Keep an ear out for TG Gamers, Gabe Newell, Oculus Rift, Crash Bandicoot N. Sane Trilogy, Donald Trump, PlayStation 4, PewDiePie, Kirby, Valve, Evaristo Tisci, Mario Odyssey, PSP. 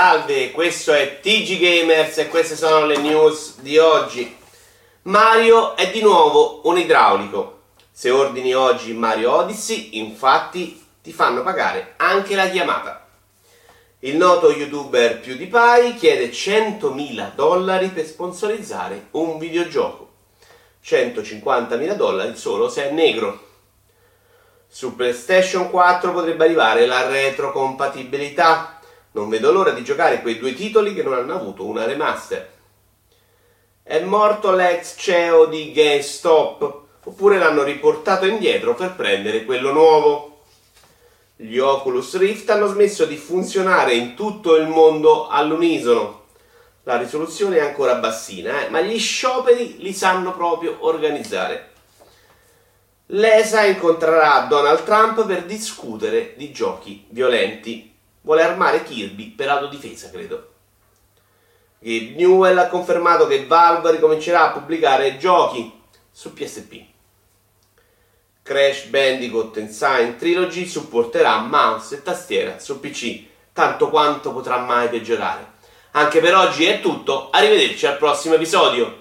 Salve, questo è TG Gamers e queste sono le news di oggi. Mario è di nuovo un idraulico. Se ordini oggi Mario Odyssey, infatti, ti fanno pagare anche la chiamata. Il noto youtuber PewDiePie chiede $100.000 per sponsorizzare un videogioco. $150.000 solo se è negro. Su PlayStation 4 potrebbe arrivare la retrocompatibilità. Non vedo l'ora di giocare quei due titoli che non hanno avuto una remaster. È morto l'ex CEO di GameStop, oppure l'hanno riportato indietro per prendere quello nuovo. Gli Oculus Rift hanno smesso di funzionare in tutto il mondo all'unisono. La risoluzione è ancora bassina, ma gli scioperi li sanno proprio organizzare. L'ESA incontrerà Donald Trump per discutere di giochi violenti. Vuole armare Kirby per autodifesa, credo. Gabe Newell ha confermato che Valve ricomincerà a pubblicare giochi su PSP. Crash Bandicoot N. Sane Trilogy supporterà mouse e tastiera su PC, tanto quanto potrà mai peggiorare. Anche per oggi è tutto, arrivederci al prossimo episodio.